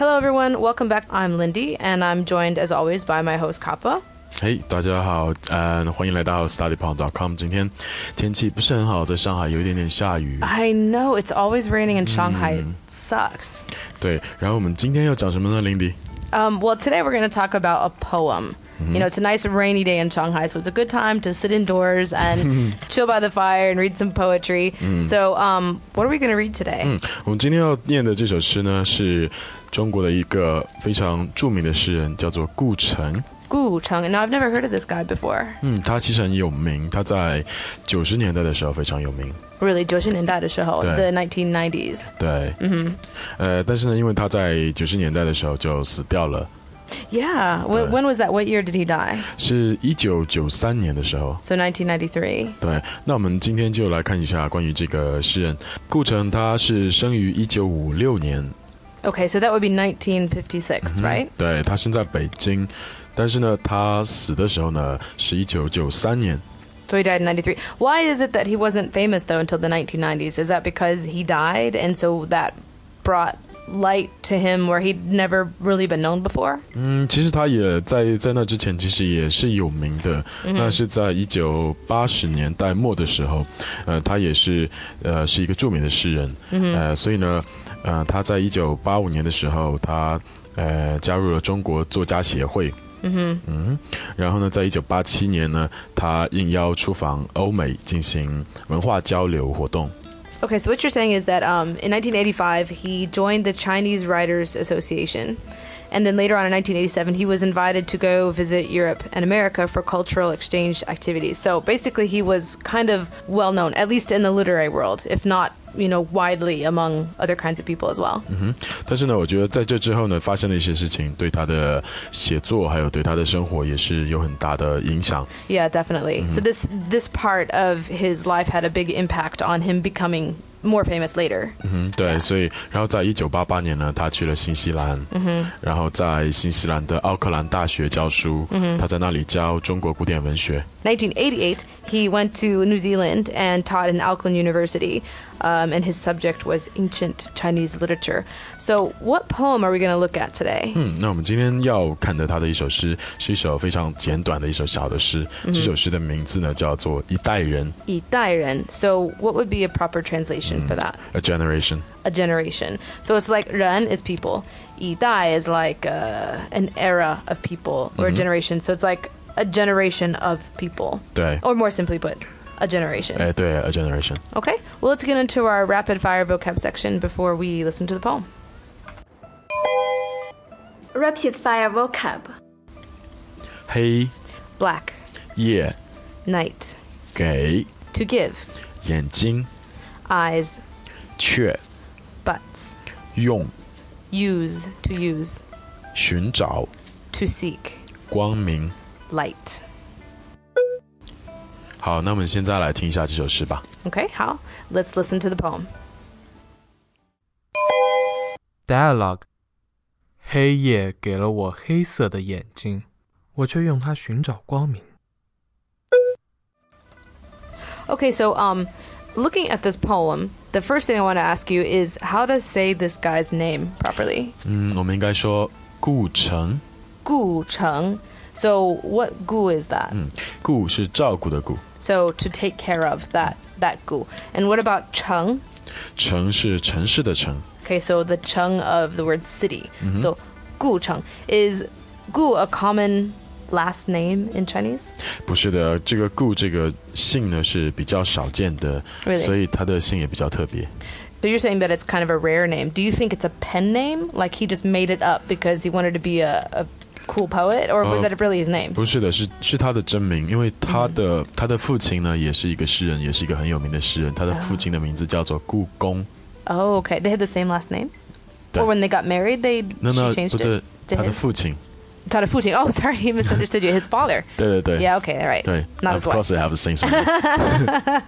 Hello everyone, welcome back. I'm Lindy, and I'm joined as always by my host Kappa. Hey, 大家好，欢迎来到 StudyPound.com。今天天气不是很好，在上海有一点点下雨。I know, it's always raining in Shanghai. It sucks. 对，然后我们今天要讲什么呢，Lindy? Well, today we're going to talk about a poem. You know, it's a nice rainy day in Shanghai, so it's a good time to sit indoors and chill by the fire and read some poetry. So, what are we going to read today? 我们今天要念的这首诗呢，是中国的一个非常著名的诗人，叫做顾城。Gu Cheng, and I've never heard of this guy before. 他其实很有名，他在90年代的时候非常有名。Really, 90年代的时候， the 1990s. 对，但是呢，因为他在90年代的时候就死掉了。Yeah, when was that? What year did he die? 是1993年的时候。So 1993. 对，那我们今天就来看一下关于这个诗人顾城，他是生于1956年。Okay, so that would be 1956, right? 对，他生在北京，但是呢，他死的时候呢是1993年。So he died in 93. Why is it that he wasn't famous though until the 1990s? Is that because he died and so that brought light to him where he'd never really been known before? 其实他也在那之前其实也是有名的，那是在1980年代末的时候，他也是一个著名的诗人，所以呢，他在1985年的时候，他加入了中国作家协会。然后呢，在1987年呢，他应邀出访欧美进行文化交流活动。Okay, so what you're saying is that in 1985 he joined the Chinese Writers Association, and then later on in 1987 he was invited to go visit Europe and America for cultural exchange activities. So basically he was kind of well known, at least in the literary world, if not, you know, widely among other kinds of people as well. 但是呢，我觉得在这之后呢，发生了一些事情，对他的写作还有对他的生活也是有很大的影响。Yeah, definitely. So this part of his life had a big impact on him becoming more famous later. 对，所以然后在1988年呢，他去了新西兰，然后在新西兰的奥克兰大学教书，他在那里教中国古典文学。1988, he went to New Zealand and taught in Auckland University, and his subject was ancient Chinese literature. So, what poem are we going to look at today? 那我们今天要看的他的一首诗，是一首非常简短的一首小的诗。这首诗的名字呢，叫做《一代人》。一代人。So, what would be a proper translation for that? A generation. A generation. So it's like 人 is people. 一代 is like an era of people or a generation. So it's like a generation of people. 对。Or more simply put, a generation. 对, a generation. Okay. Well, let's get into our rapid fire vocab section before we listen to the poem. Rapid fire vocab. Hey. Black. Yeah. Night. 给. To give. 眼睛. Eyes. 却. Butts. 用. Use, to use. 寻找. To seek. 光明. Light. 好，那我们现在来听一下这首诗吧。Okay, 好 Let's listen to the poem. Dialogue. 黑夜给了我黑色的眼睛，我却用它寻找光明。Okay, so, looking at this poem, the first thing I want to ask you is how to say this guy's name properly. 我们应该说顾城。顾城。So what gu is that? 顾是照顾的顾。So to take care of that gu. And what about城? 城是城市的城。Okay, so the cheng of the word city. So 顾城. Is gu a common last name in Chinese? 不是的，这个顾这个姓呢是比较少见的， really? 所以他的姓也比较特别。So you're saying that it's kind of a rare name. Do you think it's a pen name? Like he just made it up because he wanted to be a cool poet, or was that really his name? 不是的，是他的真名，因为他的父亲呢也是一个诗人，也是一个很有名的诗人。他的父亲的名字叫做顾公。Oh, okay. They had the same last name? Or when they got married, she changed it to his? 他的父亲。他的父亲 Oh, sorry, he misunderstood you. His father. 对对对 Yeah, okay, all right. 对 Not his wife. Of course they have the same surname.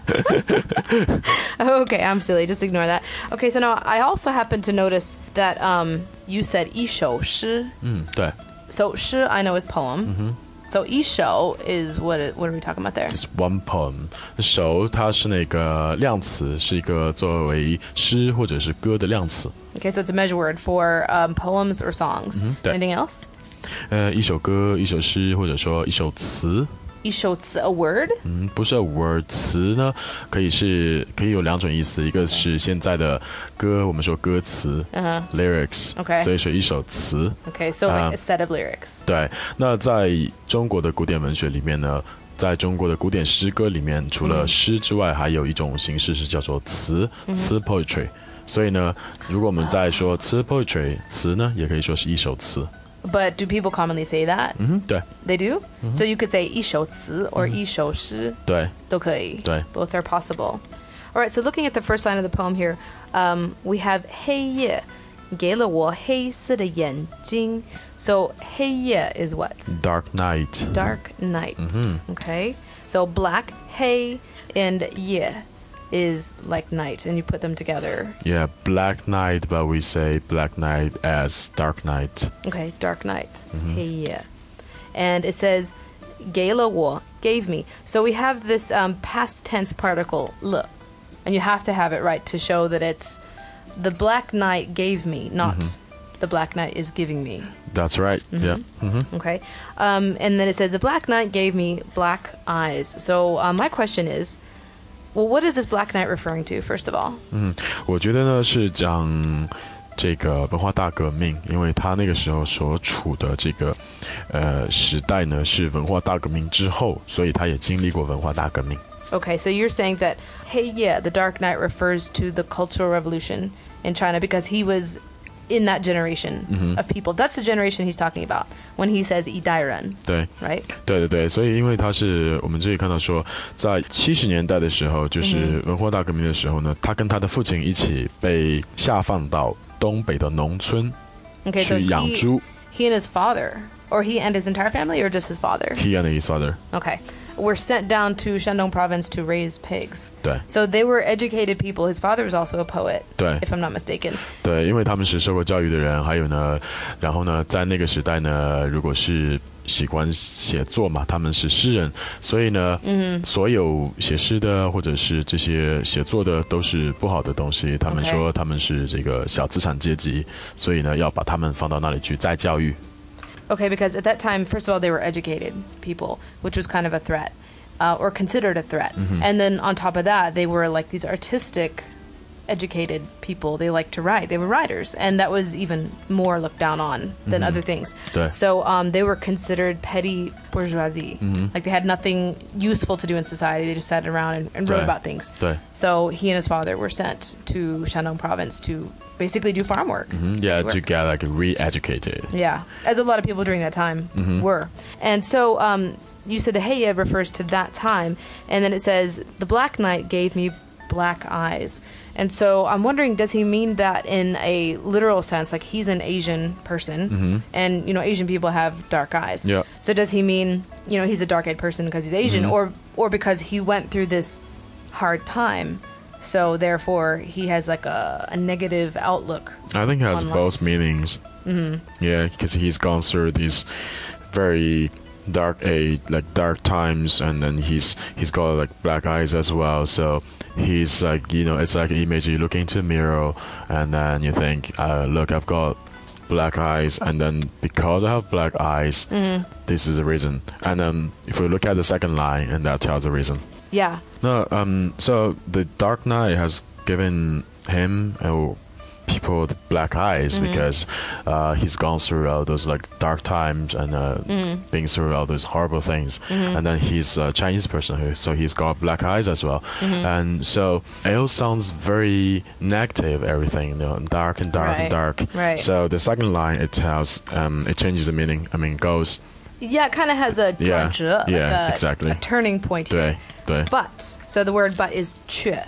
Okay, I'm silly. Just ignore that. Okay, so now I also happen to notice that you said 一首诗. 对 So 诗 I know is poem. So 一首 is what are we talking about there? Just one poem. 首它是那个量词，是一个作为诗或者是歌的量词。Okay, so it's a measure word for poems or songs. Mm-hmm. Anything else? 一首歌, 一首诗, 或者说一首词. 一首词, a word? 不是 a word, 词呢, 可以有两种意思, 一个是现在的歌, 我们说歌词, lyrics, okay. 所以是一首词. Okay, so like a set of lyrics. 对, 那在中国的古典文学里面呢, 在中国的古典诗歌里面, 除了诗之外, 还有一种形式是叫做词, 词 poetry. 所以呢,如果我们在说词 poetry, 词呢, 也可以说是一首词. But do people commonly say that? Mm-hmm, they do? Mm-hmm. So you could say 一首词 or 一首诗 都可以 Both are possible. Alright, so looking at the first line of the poem here, we have 黑夜 给了我黑色的眼睛 So 黑夜 is what? Dark night. Dark night. Mm-hmm. Okay. So black, 黑 and 夜 is like night, and you put them together. Yeah, black night, but we say black night as dark night. Okay, dark night. Mm-hmm. Yeah. And it says, 给了我, gave me. So we have this past tense particle, 了, and you have to have it right to show that it's the black night gave me, not the black night is giving me. That's right, yeah. Mm-hmm. Okay, and then it says, the black night gave me black eyes. So my question is, well, what is this black night referring to, first of all? 我觉得呢是讲这个文化大革命 因为他那个时候所处的这个 时代呢 是文化大革命之后 所以他也经历过文化大革命 Okay, so you're saying that, hey, yeah, the Dark Knight refers to the Cultural Revolution in China because he was in that generation of people. That's the generation he's talking about when he says 一代人, right? 对对对, 所以因为他是, 我们这里看到说, 在70年代的时候, 就是文化大革命的时候呢, 他跟他的父亲一起被下放到东北的农村 去养猪。 Okay, so he and his father, or he and his entire family, or just his father? He and his father. Okay. Were sent down to Shandong province to raise pigs. 对. So they were educated people. His father was also a poet, 对. If I'm not mistaken. 对,因为他们是受过教育的人, 还有呢, 然后呢, 在那个时代呢, 如果是喜欢写作嘛, 他们是诗人, 所以呢, 所有写诗的, 或者是这些写作的, 都是不好的东西, 他们说, 他们是这个小资产阶级, 所以呢, 要把他们放到那里去再教育。 Okay, because at that time, first of all, they were educated people, which was kind of a threat, or considered a threat. Mm-hmm. And then on top of that, they were like these artistic, educated people. They liked to write. They were writers. And that was even more looked down on than other things. So they were considered petty bourgeoisie. Like they had nothing useful to do in society. They just sat around and wrote about things. So he and his father were sent to Shandong province to basically do farm work. Yeah, to get like re-educated. Yeah, as a lot of people during that time were. And so you said the Heiye refers to that time, and then it says, the black night gave me black eyes. And so I'm wondering, does he mean that in a literal sense, like he's an Asian person, and you know, Asian people have dark eyes. Yeah. So does he mean, you know, he's a dark-eyed person because he's Asian, or because he went through this hard time? So therefore, he has like a negative outlook. I think it has both meanings. Yeah, because he's gone through these very dark age, like dark times, and then he's got like black eyes as well. So he's like, you know, it's like an image. You look into a mirror, and then you think, look, I've got black eyes, and then because I have black eyes, this is the reason. And then if we look at the second line, and that tells the reason. Yeah. No. So the Dark Knight has given him or people the black eyes because he's gone through all those like dark times and been through all those horrible things. And then he's a Chinese person, so he's got black eyes as well. And so it all sounds very negative. Everything, you know, dark and dark and dark. Right. So the second line it tells, it changes the meaning. I mean, goes. Yeah, it kind of has a like a turning point here. 对. But, so the word but is 却.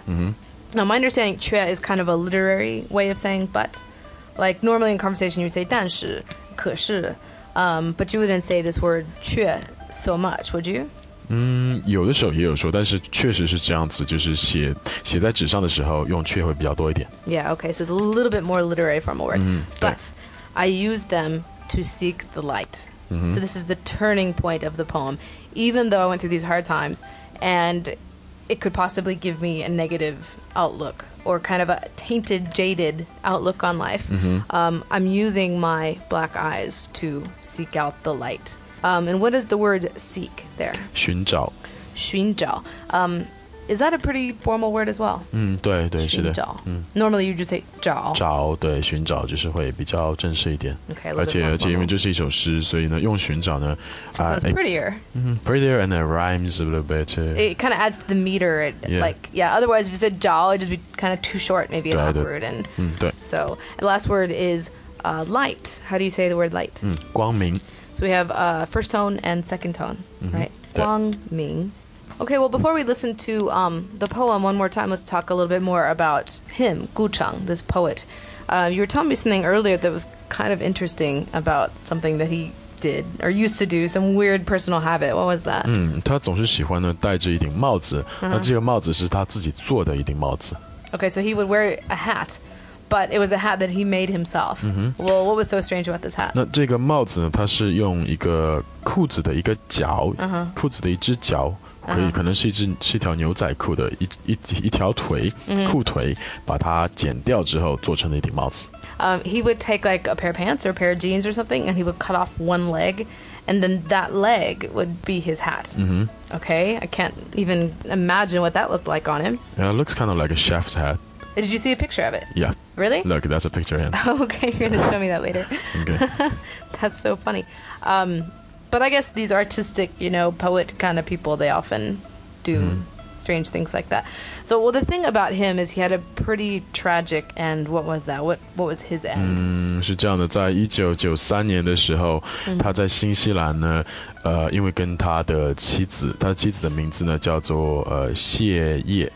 Now my understanding 却 is kind of a literary way of saying but. Like normally in conversation you would say 但是, 可是, but you wouldn't say this word 却 so much, would you? 有的时候也有说, 但是确实是这样子, 就是写在纸上的时候, 用却 会比较多一点. Yeah, okay, so it's a little bit more literary formal word. But I use them to seek the light. So this is the turning point of the poem. Even though I went through these hard times, and it could possibly give me a negative outlook or kind of a tainted, jaded outlook on life. Mm-hmm. I'm using my black eyes to seek out the light. And what is the word seek there? 寻找. 寻找. Is that a pretty formal word as well? 对,是的。寻找. Normally you just say 找. 找,对,寻找就是会比较正式一点。Okay, a little bit more formal.而且因为这是一首诗,所以呢,用寻找呢, sounds prettier. Prettier and it rhymes a little bit too. It kind of adds to the meter. Otherwise if you said 找, it'd just be kind of too short, maybe an awkward. And so the last word is light. How do you say the word light? 光明. So we have first tone and second tone, right? 光明. Okay, well, before we listen to the poem one more time, let's talk a little bit more about him, Gu Cheng, this poet. You were telling me something earlier that was kind of interesting about something that he did or used to do, some weird personal habit. What was that? 他总是喜欢呢戴着一顶帽子，那这个帽子是他自己做的一顶帽子。Okay, so he would wear a hat. But it was a hat that he made himself. Well, what was so strange about this hat? 那这个帽子呢，它是用一个裤子的一个角，裤子的一只角，可能是一条牛仔裤的一条腿，裤腿，把它剪掉之后做成了一顶帽子。He would take like a pair of pants or a pair of jeans or something, and he would cut off one leg, and then that leg would be his hat. Okay, I can't even imagine what that looked like on him. Yeah, it looks kind of like a chef's hat. Did you see a picture of it? Yeah. Really? Look, that's a picture of him. Okay, you're going to show me that later. Okay. That's so funny. But I guess these artistic, poet kind of people, they often do strange things like that. So, well, the thing about him is he had a pretty tragic end. What was that? What was his end? 是这样的，在1993年的时候，他在新西兰呢，因为跟他的妻子，他妻子的名字呢叫做谢烨。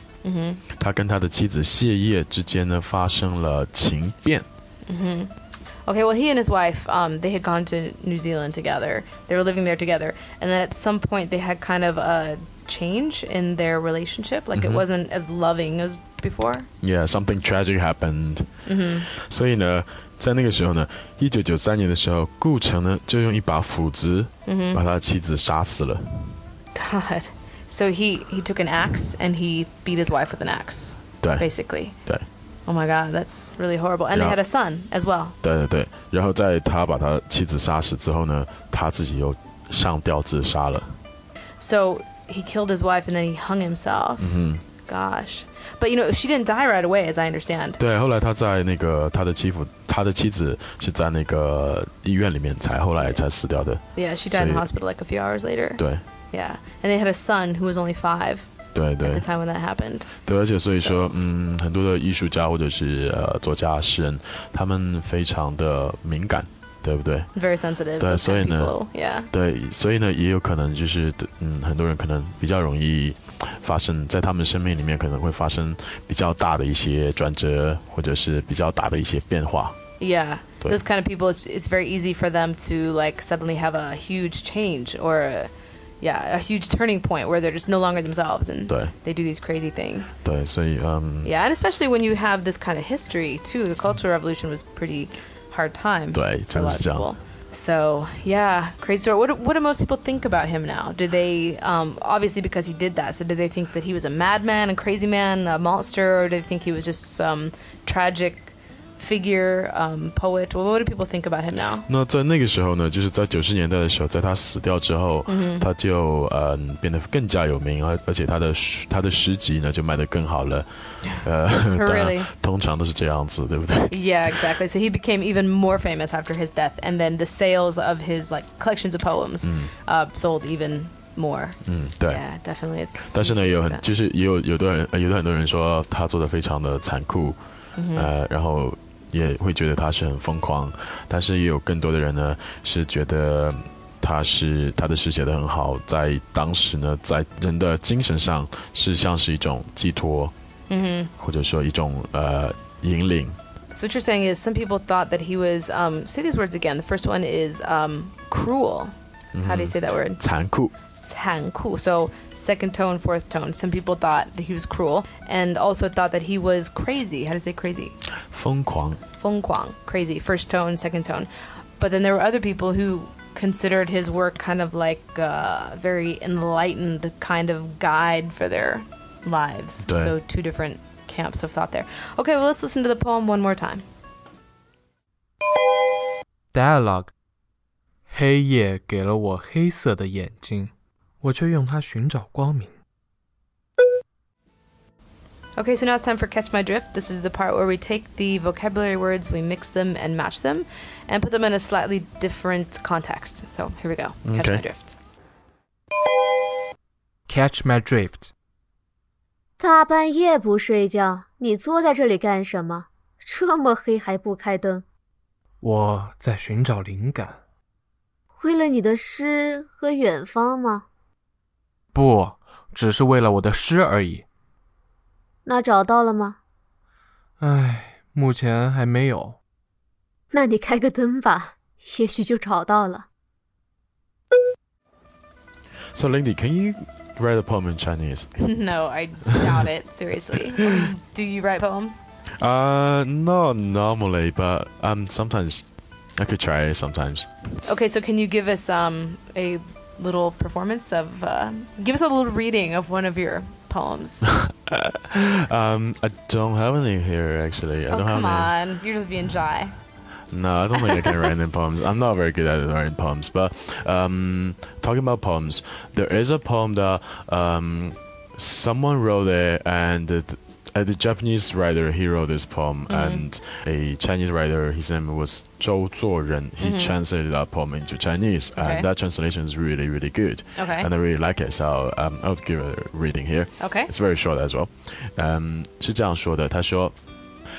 他跟他的妻子谢烨之间呢发生了情变。Okay, well, he and his wife, they had gone to New Zealand together. They were living there together, and then at some point they had kind of a change in their relationship. Like it wasn't as loving as before. Yeah, something tragic happened. 所以呢，在那个时候呢，1993年的时候，顾城呢就用一把斧子把他的妻子杀死了。God. So he took an axe and he beat his wife with an axe, basically. 对。Oh my God, that's really horrible. And they had a son as well. 对。然后在他把他妻子杀死之后呢，他自己又上吊自杀了。So he killed his wife and then he hung himself. Gosh. But she didn't die right away, as I understand. 对，后来他在那个他的妻子是在那个医院里面后来才死掉的。Yeah, she died in the hospital like a few hours later. 对。Yeah, and they had a son who was only 5 at the time when that happened. 对，而且所以说，很多的艺术家或者是作家、诗人，他们非常的敏感，对不对 ？Very sensitive. 对，所以呢，对，所以呢，也有可能就是，很多人可能比较容易发生在他们生命里面可能会发生比较大的一些转折，或者是比较大的一些变化。Yeah, those kind of people, it's very easy for them to like suddenly have a huge change or. A huge turning point where they're just no longer themselves and they do these crazy things. 对，所以Yeah, and especially when you have this kind of history too. The Cultural Revolution was pretty hard time for a lot of people. So yeah, crazy story. What do most people think about him now? Do they obviously because he did that? So do they think that he was a madman, a crazy man, a monster, or do they think he was just some tragic? Figure, poet. What do people think about him now? 那在那个时候呢，就是在90年代的时候，在他死掉之后，他就变得更加有名，而且他的诗集呢就卖得更好了。Really? 通常都是这样子，对不对 ？Yeah, exactly. So he became even more famous after his death, and then the sales of his like collections of poems sold even. More. 对。Yeah, definitely. It's. 但是呢，有很多人说他做得非常的残酷。然后也会觉得他是很疯狂，但是也有更多的人呢是觉得他的诗写得很好，在当时呢，在人的精神上是像是一种寄托，或者说一种引领。So what you're saying is some people thought that he was say these words again. The first one is cruel. How do you say that word? 残酷。So second tone, fourth tone. Some people thought that he was cruel and also thought that he was crazy. How do you say crazy? 疯狂. Crazy. First tone, second tone. But then there were other people who considered his work kind of like a very enlightened kind of guide for their lives. Damn. So two different camps of thought there. Okay, well, let's listen to the poem one more time. Dialogue. 黑夜给了我黑色的眼睛，我却用它寻找光明。Okay, so now it's time for Catch My Drift. This is the part where we take the vocabulary words, we mix them and match them, and put them in a slightly different context. So here we go. Catch My Drift. Catch My Drift. 大半夜不睡觉，你坐在这里干什么？这么黑还不开灯。我在寻找灵感。为了你的诗和远方吗？不，只是为了我的诗而已。那找到了吗？唉，目前还没有。那你开个灯吧，也许就找到了。So, Lindy, can you write a poem in Chinese? No, I doubt it. Seriously, do you write poems? Not normally, but sometimes. I could try sometimes. Okay, so can you give us a little performance of... give us a little reading of one of your poems. I don't have any here, actually. Come on. You're just being shy. No, I don't think I can write any poems. I'm not very good at writing poems. But talking about poems, there is a poem that someone wrote it, and... The Japanese writer, he wrote this poem, and a Chinese writer, his name was Zhou Zuoren. He translated that poem into Chinese, and that translation is really, really good. Okay. And I really like it, so I'll give a reading here. Okay. It's very short as well. 是这样说的，他说：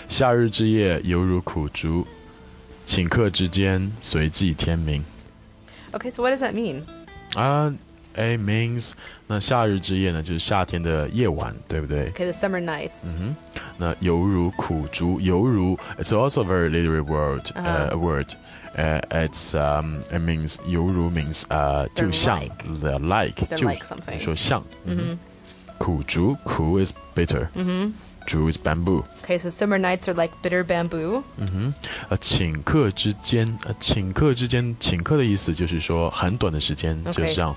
夏日之夜犹如苦竹，顷刻之间随即天明。Okay, so what does that mean? It means 那夏日之夜呢，就是夏天的夜晚，对不对 ？Okay, the summer nights. 那犹如苦竹，犹如 it's also a very literary word. It's it means 犹如 means 就像 the like 就 something. 说像。苦竹苦 is bitter. 竹 is bamboo. Okay, so summer nights are like bitter bamboo. 顷刻之间，顷刻之间，顷刻的意思就是说很短的时间，就像。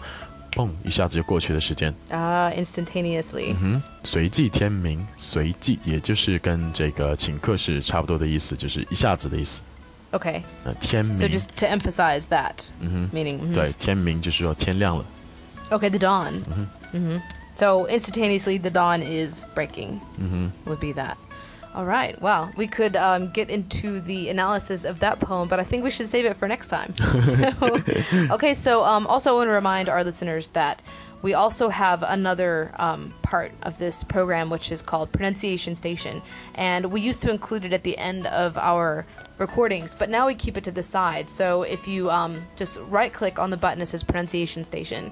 Boom, 一下子就过去的时间。Instantaneously. 随即天明，随即也就是跟这个顷刻是差不多的意思，就是一下子的意思。Okay. 天明。So just to emphasize that meaning. 对，天明就是说天亮了。Okay, the dawn. So instantaneously, the dawn is breaking. Would be that. All right. Well, we could get into the analysis of that poem, but I think we should save it for next time. So, also I want to remind our listeners that we also have another part of this program, which is called Pronunciation Station. And we used to include it at the end of our recordings, but now we keep it to the side. So if you just right-click on the button that says Pronunciation Station,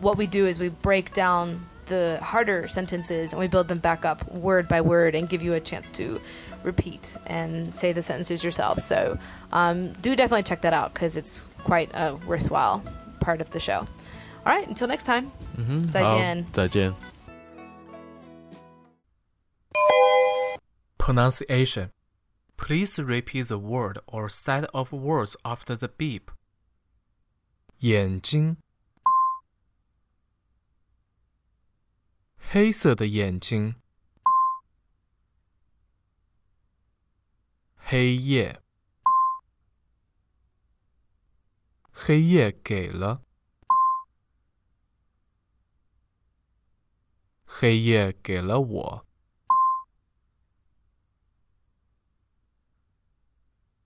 what we do is we break down the harder sentences and we build them back up word by word and give you a chance to repeat and say the sentences yourself. So do definitely check that out because it's quite a worthwhile part of the show. All right, until next time. 再见。再见。Pronunciation. Please repeat the word or set of words after the beep. 眼睛黑色的眼睛，黑夜，黑夜给了，黑夜给了我，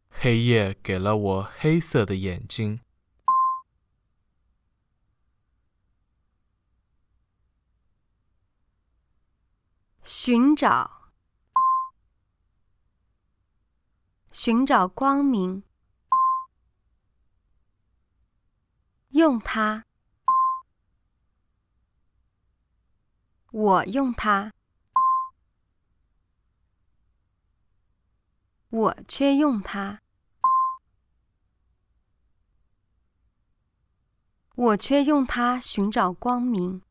黑夜给了我黑色的眼睛。寻找，寻找光明，用它，我用它，我却用它，我却用它寻找光明。